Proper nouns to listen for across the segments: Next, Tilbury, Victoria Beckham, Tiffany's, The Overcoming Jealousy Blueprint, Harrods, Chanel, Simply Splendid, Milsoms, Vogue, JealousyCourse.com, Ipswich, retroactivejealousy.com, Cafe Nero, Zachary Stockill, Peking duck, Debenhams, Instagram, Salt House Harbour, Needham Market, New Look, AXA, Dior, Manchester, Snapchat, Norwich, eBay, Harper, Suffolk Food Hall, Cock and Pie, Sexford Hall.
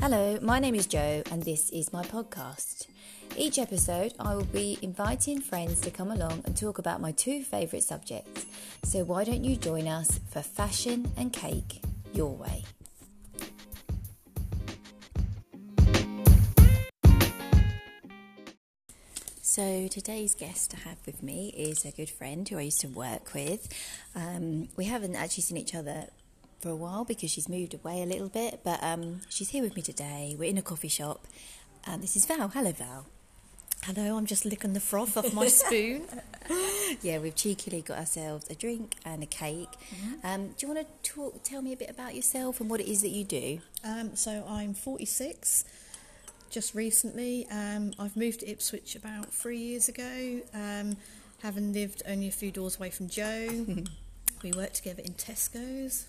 Hello, my name is Jo and this is my podcast. Each episode I will be inviting friends to come along and talk about my two favourite subjects. So why don't you join us for fashion and cake your way. So today's guest to have with me is a good friend who I used to work with. We haven't actually seen each other for a while because she's moved away a little bit, but she's here with me today. We're in a coffee shop and this is Val. Hello Val. Hello, I'm just licking the froth off my spoon. Yeah, we've cheekily got ourselves a drink and a cake. Mm-hmm. Do you want to tell me a bit about yourself and what it is that you do? So I'm 46, just recently. I've moved to Ipswich about 3 years ago, having lived only a few doors away from Joe. We worked together in Tesco's.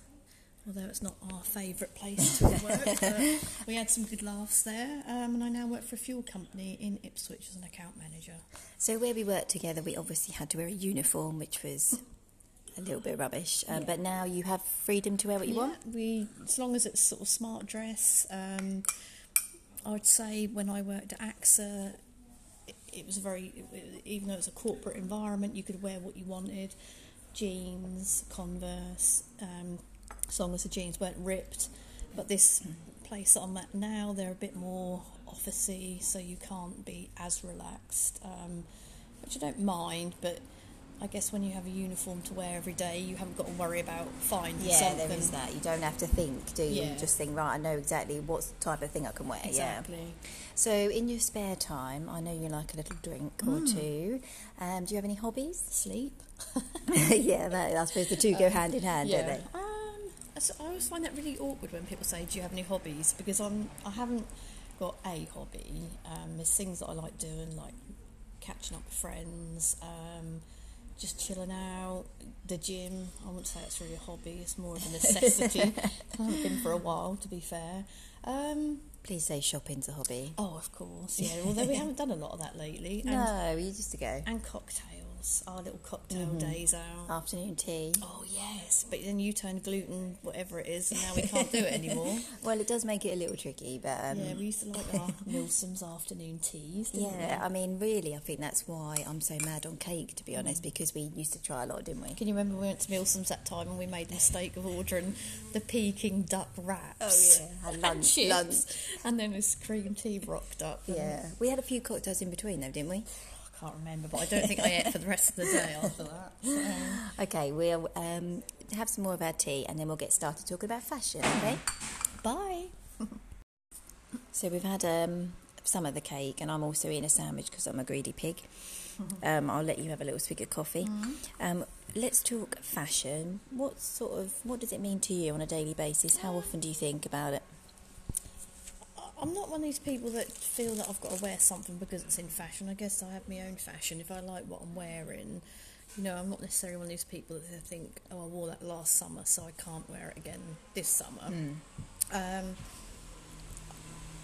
Although it's not our favourite place to work, but we had some good laughs there. And I now work for a fuel company in Ipswich as an account manager. So where we worked together, we obviously had to wear a uniform, which was a little bit rubbish. Yeah. But now you have freedom to wear what you want? As long as it's sort of smart dress. I would say when I worked at AXA, it was even though it's a corporate environment, you could wear what you wanted. Jeans, Converse, as long as the jeans weren't ripped. But this place that I'm at now, they're a bit more officey, so you can't be as relaxed, which I don't mind, but I guess when you have a uniform to wear every day, you haven't got to worry about finding something. Yeah, there is that. You don't have to think, do you? Yeah. You just think, right, I know exactly what type of thing I can wear. Exactly. Yeah. So in your spare time, I know you like a little drink or two. Do you have any hobbies? Sleep. Yeah, I suppose the two go hand in hand, don't they? So I always find that really awkward when people say, do you have any hobbies? Because I haven't got a hobby. There's things that I like doing, like catching up with friends, just chilling out, the gym. I wouldn't say it's really a hobby. It's more of a necessity. I haven't been for a while, to be fair. Please say shopping's a hobby. Oh, of course, yeah. Although we haven't done a lot of that lately. No, we used to go. And cocktails, our little cocktail days out. Afternoon tea. Oh, yes. But then you turned gluten, whatever it is, and now we can't do it anymore. Well, it does make it a little tricky, but... Yeah, we used to like our Milsoms afternoon teas, didn't we? I mean, really, I think that's why I'm so mad on cake, to be honest, because we used to try a lot, didn't we? Can you remember we went to Milsoms that time and we made the mistake of ordering the Peking duck wraps? Oh, yeah. And lunch. And then this cream tea rocked up. Yeah. We had a few cocktails in between, though, didn't we? I can't remember, but I don't think I ate for the rest of the day after that. Okay, we'll have some more of our tea, and then we'll get started talking about fashion, okay? Bye! So we've had some of the cake, and I'm also eating a sandwich because I'm a greedy pig. I'll let you have a little swig of coffee. Let's talk fashion. What does it mean to you on a daily basis? How often do you think about it? I'm not one of these people that feel that I've got to wear something because it's in fashion. I guess I have my own fashion. If I like what I'm wearing, you know, I'm not necessarily one of these people that think, oh, I wore that last summer, so I can't wear it again this summer. I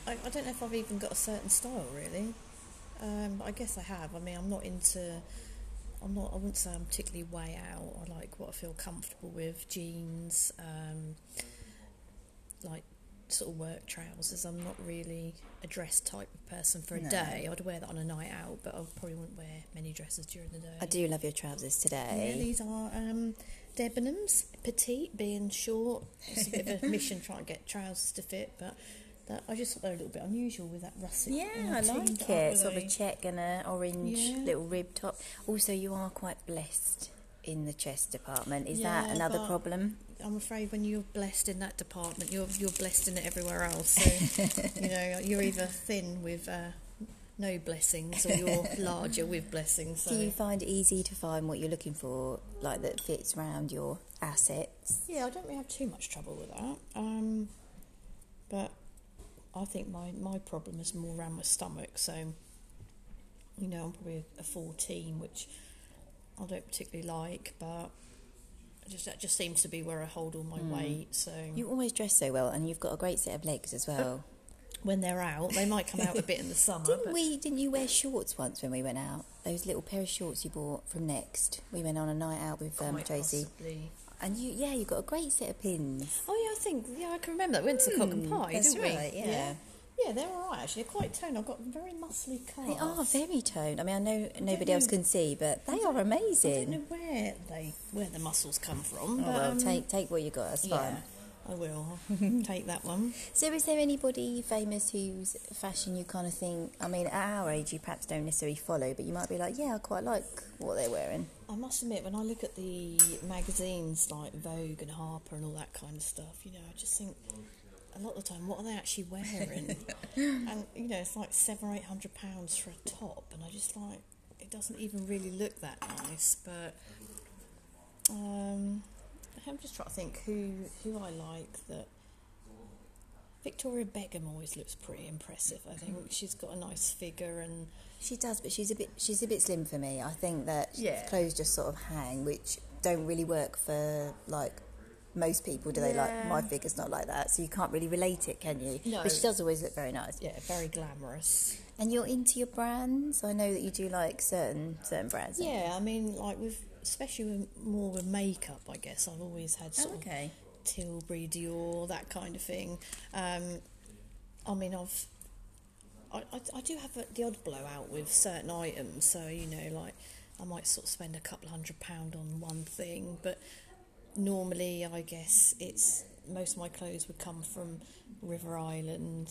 don't know if I've even got a certain style, really. But I guess I have. I mean, I wouldn't say I'm particularly way out. I like what I feel comfortable with, jeans, like, sort of work trousers. I'm not really a dress type of person for a day. I'd wear that on a night out, but I probably wouldn't wear many dresses during the day. I do love your trousers today. Yeah, these are Debenhams, petite, being short. It's a bit of a mission trying to get trousers to fit, but I just thought they were a little bit unusual with that russet. Yeah, I like it. Sort of a check and an orange little rib top. Also, you are quite blessed in the chest department. Is that another problem? I'm afraid when you're blessed in that department, you're blessed in it everywhere else. So, you know, you're either thin with no blessings or you're larger with blessings. So. Do you find it easy to find what you're looking for, like that fits around your assets? Yeah, I don't really have too much trouble with that. But I think my problem is more around my stomach. So, you know, I'm probably a 14, which I don't particularly like, but... that just seems to be where I hold all my weight. So you always dress so well, and you've got a great set of legs as well. when they're out. They might come out a bit in the summer. Didn't you wear shorts once when we went out? Those little pair of shorts you bought from Next. We went on a night out with Tracy. Possibly. And you got a great set of pins. Oh yeah, I can remember that. We went to Cock and Pie, didn't we? Right, yeah. Yeah, they're all right, actually. They're quite toned. I've got very muscly calves. They are very toned. I mean, I know nobody else can see, but they are amazing. I don't know where the muscles come from. Take what you got. That's fine. I will take that one. So is there anybody famous whose fashion you kind of think, I mean, at our age you perhaps don't necessarily follow, but you might be like, yeah, I quite like what they're wearing? I must admit, when I look at the magazines like Vogue and Harper and all that kind of stuff, I just think, a lot of the time, what are they actually wearing? And, it's like £700 or £800 for a top, and I just like, it doesn't even really look that nice, but I'm just trying to think who I like. That Victoria Beckham always looks pretty impressive, I think. She's got a nice figure, and she does, but she's a bit slim for me. I think that clothes just sort of hang, which don't really work for like most people, do they? Like, my figure's not like that, so you can't really relate it, can you? No. But she does always look very nice. Yeah, very glamorous. And you're into your brands? I know that you do like certain brands. Yeah, I mean, like especially with makeup, I guess. I've always had sort of Tilbury, Dior, that kind of thing. I mean, I do have the odd blowout with certain items, so, like, I might sort of spend a couple £100 on one thing, but normally, I guess most of my clothes would come from River Island,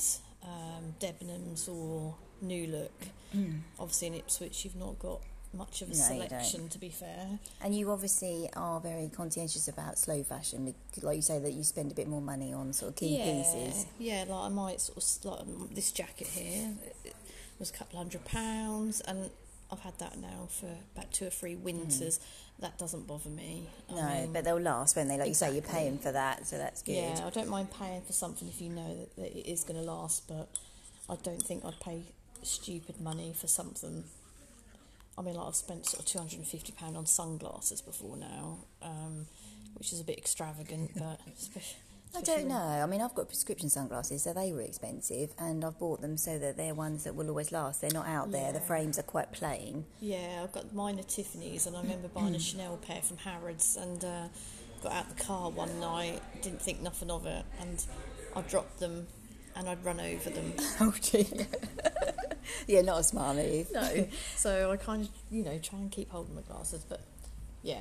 Debenhams or New Look. Mm. Obviously in Ipswich you've not got much of a selection, to be fair. And you obviously are very conscientious about slow fashion, like you say that you spend a bit more money on sort of key pieces. Yeah, like I might sort of, like this jacket here, it was a couple £100, and I've had that now for about 2 or 3 winters. That doesn't bother me. I mean, but they'll last, won't they? Like you say, you're paying for that, so that's good. Yeah, I don't mind paying for something if you know that it is going to last, but I don't think I'd pay stupid money for something. I mean, like I've spent sort of £250 on sunglasses before now, which is a bit extravagant, but especially... I don't know. I mean, I've got prescription sunglasses, so they were expensive, and I've bought them so that they're ones that will always last. They're not out there. The frames are quite plain. Yeah, I've got mine at Tiffany's, and I remember buying a Chanel pair from Harrods, and got out of the car one night, didn't think nothing of it, and I dropped them, and I'd run over them. Oh, dear. Yeah, not a smart move. No. So I kind of, try and keep holding my glasses, but, yeah,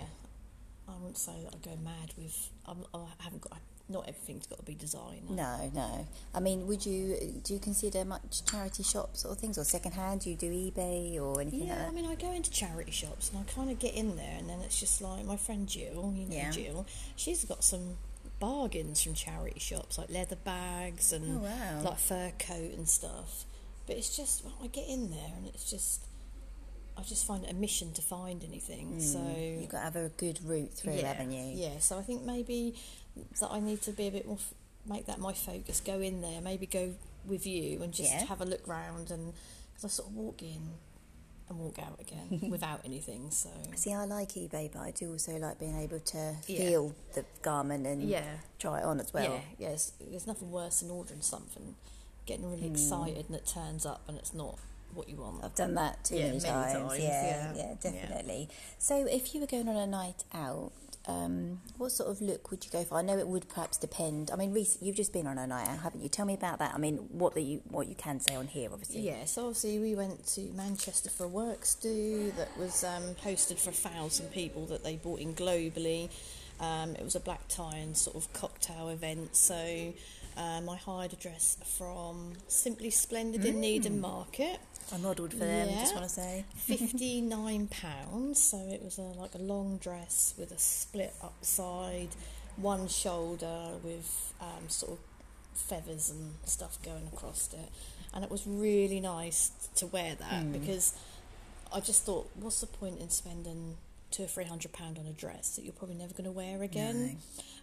I wouldn't say that I go mad with... I haven't got... Not everything's got to be design. No. I mean, do you consider much charity shops or things, or secondhand? Do you do eBay or anything like that? Yeah, I mean, I go into charity shops and I kind of get in there, and then it's just like my friend Jill, Jill, she's got some bargains from charity shops, like leather bags and like fur coat and stuff. But it's just, I get in there and it's just... I just find it a mission to find anything. So you've got to have a good route through, haven't you? Yeah, so I think maybe that I need to be a bit more, make that my focus, go in there, maybe go with you and just have a look round, and because I sort of walk in and walk out again without anything. So see, I like eBay, but I do also like being able to feel the garment and try it on as well. Yeah, yes. There's nothing worse than ordering something, getting really excited, and it turns up and it's not what you want. I've done that too many times. Yeah, definitely. Yeah. So if you were going on a night out, what sort of look would you go for? I know it would perhaps depend. I mean, Reece, you've just been on a night out, haven't you? Tell me about that. I mean, what you can say on here, obviously. Yeah, so obviously we went to Manchester for a works do that was hosted for 1,000 people that they brought in globally. It was a black tie and sort of cocktail event, so I hired a dress from Simply Splendid in Needham Market. I modelled for them, just want to say. £59, so it was a long dress with a split upside, one shoulder with sort of feathers and stuff going across it. And it was really nice to wear that because I just thought, what's the point in spending £200 or £300 on a dress that you're probably never going to wear again?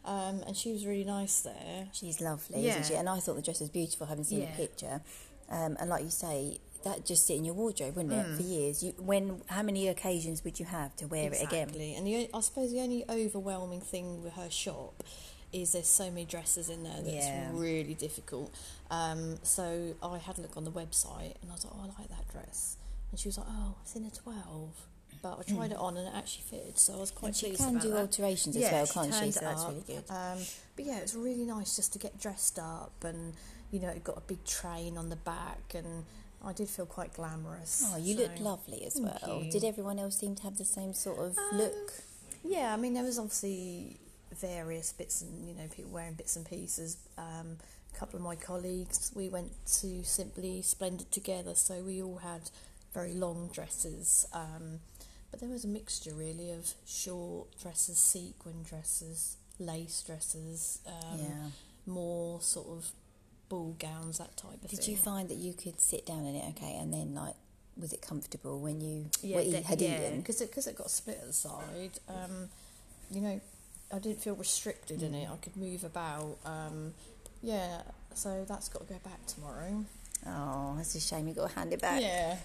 No. And she was really nice there. She's lovely, isn't she? And I thought the dress was beautiful, having seen the picture. And like you say, that just sit in your wardrobe, wouldn't it, for years? How many occasions would you have to wear it again? Exactly. And I suppose the only overwhelming thing with her shop is there's so many dresses in there that's really difficult. So I had a look on the website and I was like, oh, I like that dress. And she was like, oh, it's in a 12. But I tried it on and it actually fitted, so I was quite pleased about that. She can do alterations as well, can't she? So that's really good. But yeah, it's really nice just to get dressed up, and, you know, it got a big train on the back, and I did feel quite glamorous. Oh, you looked lovely as well. Did everyone else seem to have the same sort of look? Yeah, I mean, there was obviously various bits and, you know, people wearing bits and pieces. A couple of my colleagues, we went to Simply Splendid together, so we all had very long dresses. But there was a mixture, really, of short dresses, sequin dresses, lace dresses, more sort of ball gowns, that type of thing. Did you find that you could sit down in it, okay, and then, like, was it comfortable when you had eaten? Yeah, because it got split at the side. You know, I didn't feel restricted in it. I could move about. So that's got to go back tomorrow. Oh, that's a shame. You've got to hand it back. Yeah.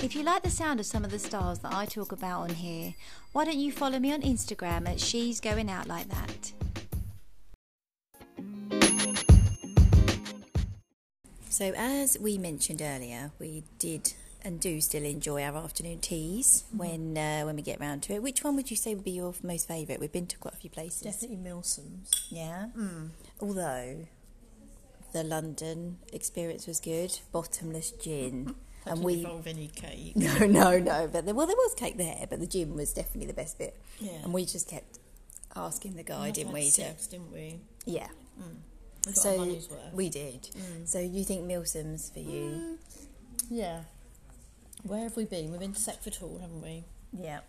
If you like the sound of some of the stars that I talk about on here, why don't you follow me on Instagram at She's Going Out Like That. So as we mentioned earlier, we did and do still enjoy our afternoon teas when we get round to it. Which one would you say would be your most favourite? We've been to quite a few places. Definitely Milsoms. Yeah? Mm. Although the London experience was good. Bottomless gin. And we didn't involve any cake. No. But there was cake there, but the gin was definitely the best bit. Yeah. And we just kept asking the guy, didn't we? Yeah. Mm. So our money's worth. We did. Mm. So you think Milsoms for you? Yeah. Where have we been? We've been to Sexford Hall, haven't we? Yeah.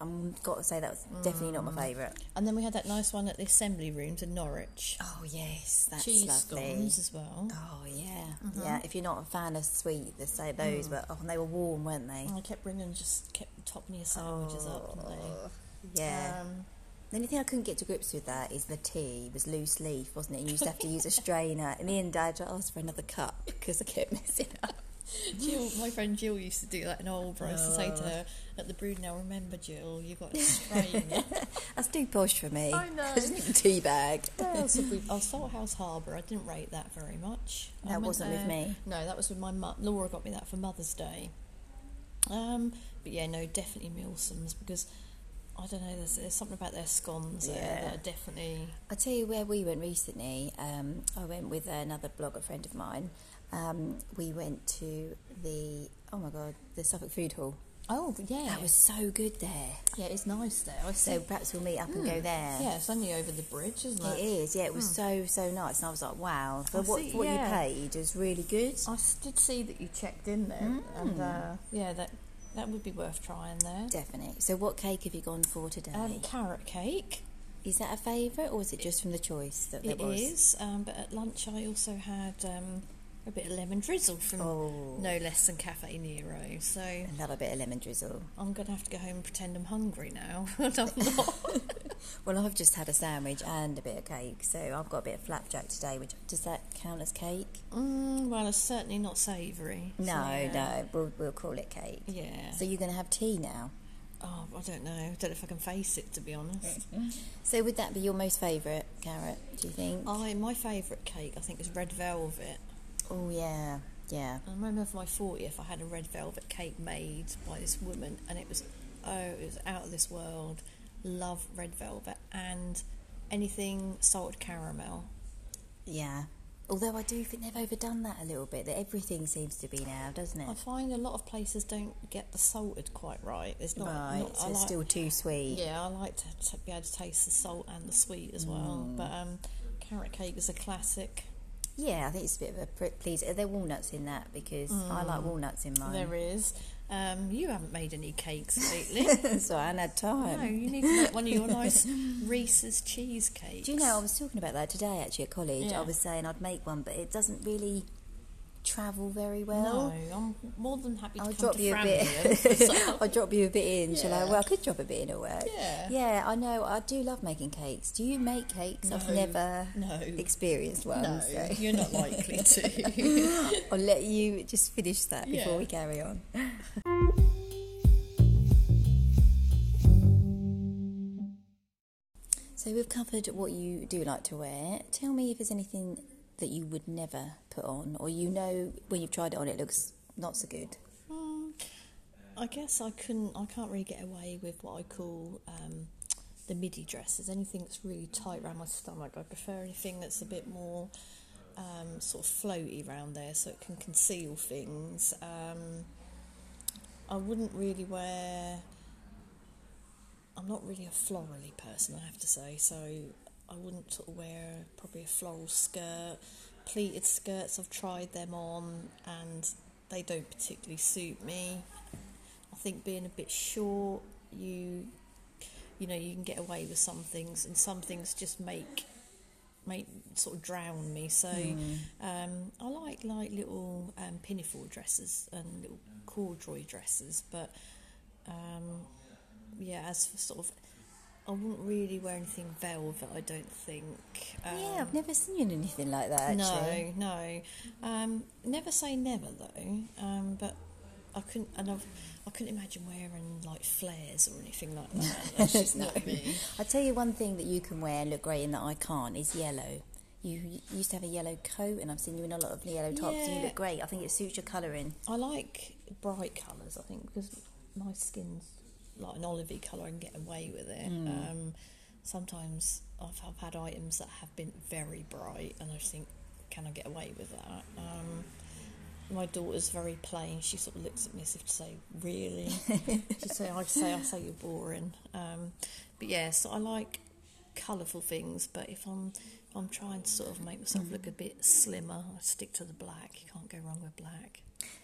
I've got to say that was definitely not my favourite. And then we had that nice one at the Assembly Rooms in Norwich. Oh yes, that's cheese lovely. Scones as well. Oh yeah, mm-hmm. Yeah. If you're not a fan of sweet, they say those were. Oh, and they were warm, weren't they? And I kept bringing, just kept topping your sandwiches up, didn't they? Yeah. The only thing I couldn't get to grips with that is the tea was loose leaf, wasn't it? And you used to have to use a strainer. In the end, I had to ask for another cup because I kept messing up. Jill, my friend Jill used to do that in Albury. I used to say to her at the brew now, remember Jill, you've got to strain it. That's too posh for me. I know. I just need a tea bag. Where else have we? Oh, Salt House Harbour. I didn't rate that very much. That wasn't with me. No, that was with my mum. Laura got me that for Mother's Day. But yeah, no, definitely Milsoms, because I don't know, there's something about their scones there that are definitely... I tell you where we went recently. I went with another blogger friend of mine. We went to the Suffolk Food Hall. Oh, yeah. That was so good there. Yeah, it's nice there. So perhaps we'll meet up and go there. Yeah, it's only over the bridge, isn't it? It is, yeah. It was so nice. And I was like, wow. For what you paid, it was really good. I did see that you checked in there. And that would be worth trying there. Definitely. So what cake have you gone for today? Carrot cake. Is that a favourite, or is it just from the choice that there was? It is, but at lunch I also had... a bit of lemon drizzle from no less than Cafe Nero. So I love a bit of lemon drizzle. I'm going to have to go home and pretend I'm hungry now. And I'm not. Well, I've just had a sandwich and a bit of cake, so I've got a bit of flapjack today. Which does that count as cake? Well, it's certainly not savoury. No, so no, we'll call it cake. Yeah. So you're going to have tea now? Oh, I don't know. I don't know if I can face it, to be honest. Mm-hmm. So would that be your most favourite, Carrot, do you think? My favourite cake, I think, is red velvet. Oh, yeah. I remember for my 40th, I had a red velvet cake made by this woman, and it was out of this world. Love red velvet and anything salted caramel. Yeah. Although I do think they've overdone that a little bit, that everything seems to be now, doesn't it? I find a lot of places don't get the salted quite right. It's not right, so it's still too sweet. Yeah, I like to be able to taste the salt and the sweet as well. But carrot cake is a classic. Yeah, I think it's a bit of a please. Are there walnuts in that? Because I like walnuts in mine. There is. You haven't made any cakes lately. So I haven't had time. No, you need to make one of your nice Reese's cheesecakes. Do you know, I was talking about that today actually at college. Yeah. I was saying I'd make one, but it doesn't really travel very well. No, I'm more than happy to come to Framley. I'll drop you a bit in, shall I? Well, I could drop a bit in at work. Yeah. Yeah, I know. I do love making cakes. Do you make cakes? No, I've never experienced one. No, so. You're not likely to. I'll let you just finish that before we carry on. So we've covered what you do like to wear. Tell me if there's anything that you would never put on, or you know when you've tried it on it looks not so good. I guess I can't really get away with what I call the midi dresses, anything that's really tight around my stomach. I prefer anything that's a bit more sort of floaty around there so it can conceal things. I wouldn't really wear... I'm not really a florally person, I have to say, so I wouldn't sort of wear probably a floral skirt. Pleated skirts, I've tried them on and they don't particularly suit me. I think being a bit short, you know, you can get away with some things, and some things just make sort of drown me. So I like little pinafore dresses and little corduroy dresses, but as for sort of, I wouldn't really wear anything velvet, I don't think. I've never seen you in anything like that, actually. No. Never say never, though. But I couldn't imagine wearing, like, flares or anything like that. That's just not me. I'll tell you one thing that you can wear and look great in that I can't is yellow. You used to have a yellow coat, and I've seen you in a lot of yellow tops, and you look great. I think it suits your colouring. I like bright colours, I think, because my skin's like an olivey colour, I can get away with it. Sometimes I've had items that have been very bright, and I just think, can I get away with that? My daughter's very plain. She sort of looks at me as if to say, really? I say you're boring. So I like colourful things, but if I'm trying to sort of make myself look a bit slimmer, I stick to the black. You can't go wrong with black.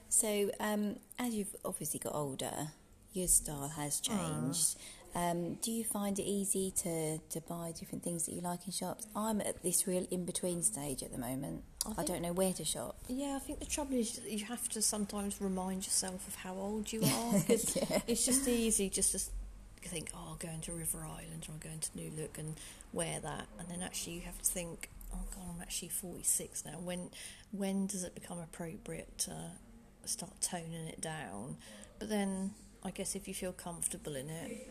So as you've obviously got older, your style has changed. Do you find it easy to buy different things that you like in shops? I'm at this real in-between stage at the moment. I don't know where to shop. Yeah, I think the trouble is that you have to sometimes remind yourself of how old you are, because it's just easy just to think, I'll go into River Island or I'll go into New Look and wear that, and then actually you have to think, oh God, I'm actually 46 now. When does it become appropriate to start toning it down? But then I guess if you feel comfortable in it,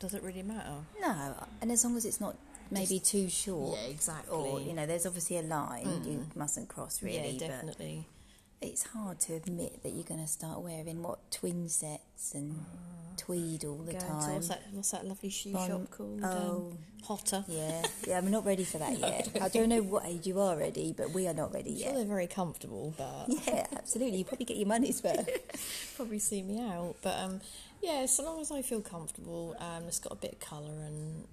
does it really matter? No, and as long as it's not maybe too short. Yeah, exactly. Or, you know, there's obviously a line you mustn't cross, really. Yeah, definitely. But it's hard to admit that you're going to start wearing, what, twin sets and tweed all the time. To, what's that lovely shoe shop called? Hotter. Yeah, I'm not ready for that yet. I don't know what age you are ready, but we are not ready yet. Sure, they're very comfortable, but... Yeah, absolutely. You probably get your money's worth. Probably see me out, but... so long as I feel comfortable, it's got a bit of colour, and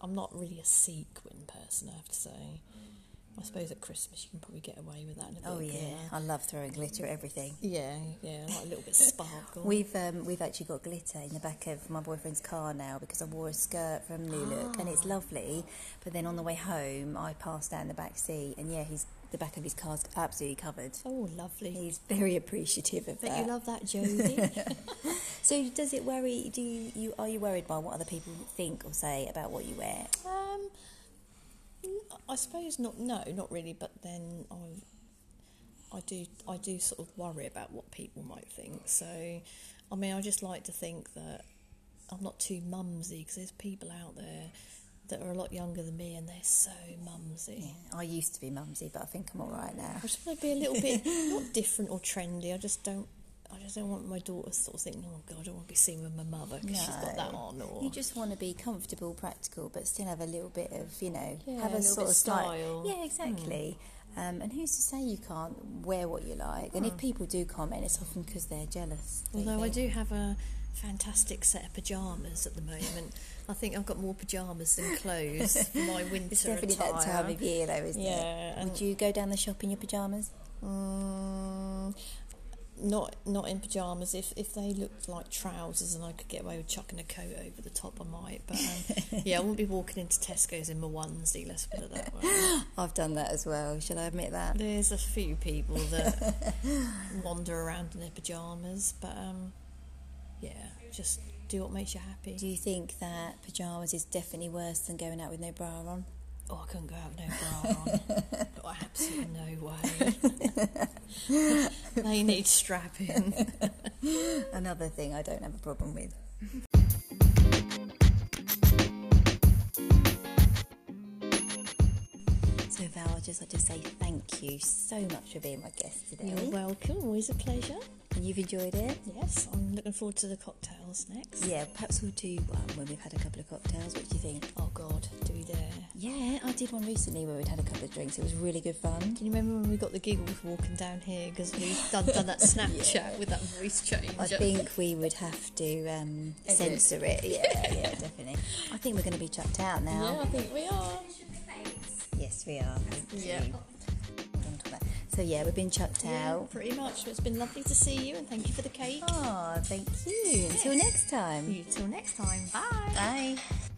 I'm not really a sequin person, I have to say. I suppose at Christmas you can probably get away with that. And a bit of glitter. I love throwing glitter at everything. Yeah, like a little bit of sparkle. We've actually got glitter in the back of my boyfriend's car now, because I wore a skirt from New Look, and it's lovely, but then on the way home I passed down the back seat, and the back of his car's absolutely covered. Oh, lovely. He's very appreciative of that. But you love that, Jodie. So does it worry, are you worried by what other people think or say about what you wear? I suppose not really, but then I do sort of worry about what people might think. So, I mean, I just like to think that I'm not too mumsy, because there's people out there that are a lot younger than me, and they're so mumsy. Yeah, I used to be mumsy, but I think I'm all right now. I just want to be a little bit not different or trendy. I just don't want my daughter sort of thinking, oh God, I don't want to be seen with my mother because she's got that on. Or you just want to be comfortable, practical, but still have a little bit of, you know, have a sort of style. Yeah, exactly. And who's to say you can't wear what you like? And if people do comment, it's often because they're jealous. Although I do have a fantastic set of pyjamas at the moment. I think I've got more pyjamas than clothes for my winter attire. It's definitely that time of year, though, isn't it? Would you go down the shop in your pyjamas? Not in pyjamas. If they looked like trousers and I could get away with chucking a coat over the top, I might. But I wouldn't be walking into Tesco's in my onesie, let's put it that way. I've done that as well, should I admit that? There's a few people that wander around in their pyjamas, but just do what makes you happy. Do you think that pyjamas is definitely worse than going out with no bra on? Oh, I couldn't go out with no bra on. Oh, absolutely no way. They need strapping. Another thing I don't have a problem with. Val, I'd just like to say thank you so much for being my guest today. You're welcome, always a pleasure. And you've enjoyed it? Yes, I'm looking forward to the cocktails next. Yeah, perhaps we'll do one when we've had a couple of cocktails. What do you think? Oh God, do we dare? Yeah, I did one recently where we'd had a couple of drinks. It was really good fun. Can you remember when we got the giggles walking down here because we've done that Snapchat with that voice change? I think we would have to censor it. Yeah, definitely. I think we're going to be chucked out now. Yeah, I think we are. Yes, we are. Yeah. So yeah, we've been chucked out. Pretty much. It's been lovely to see you, and thank you for the cake. Oh, thank you. Until next time. Bye. Bye.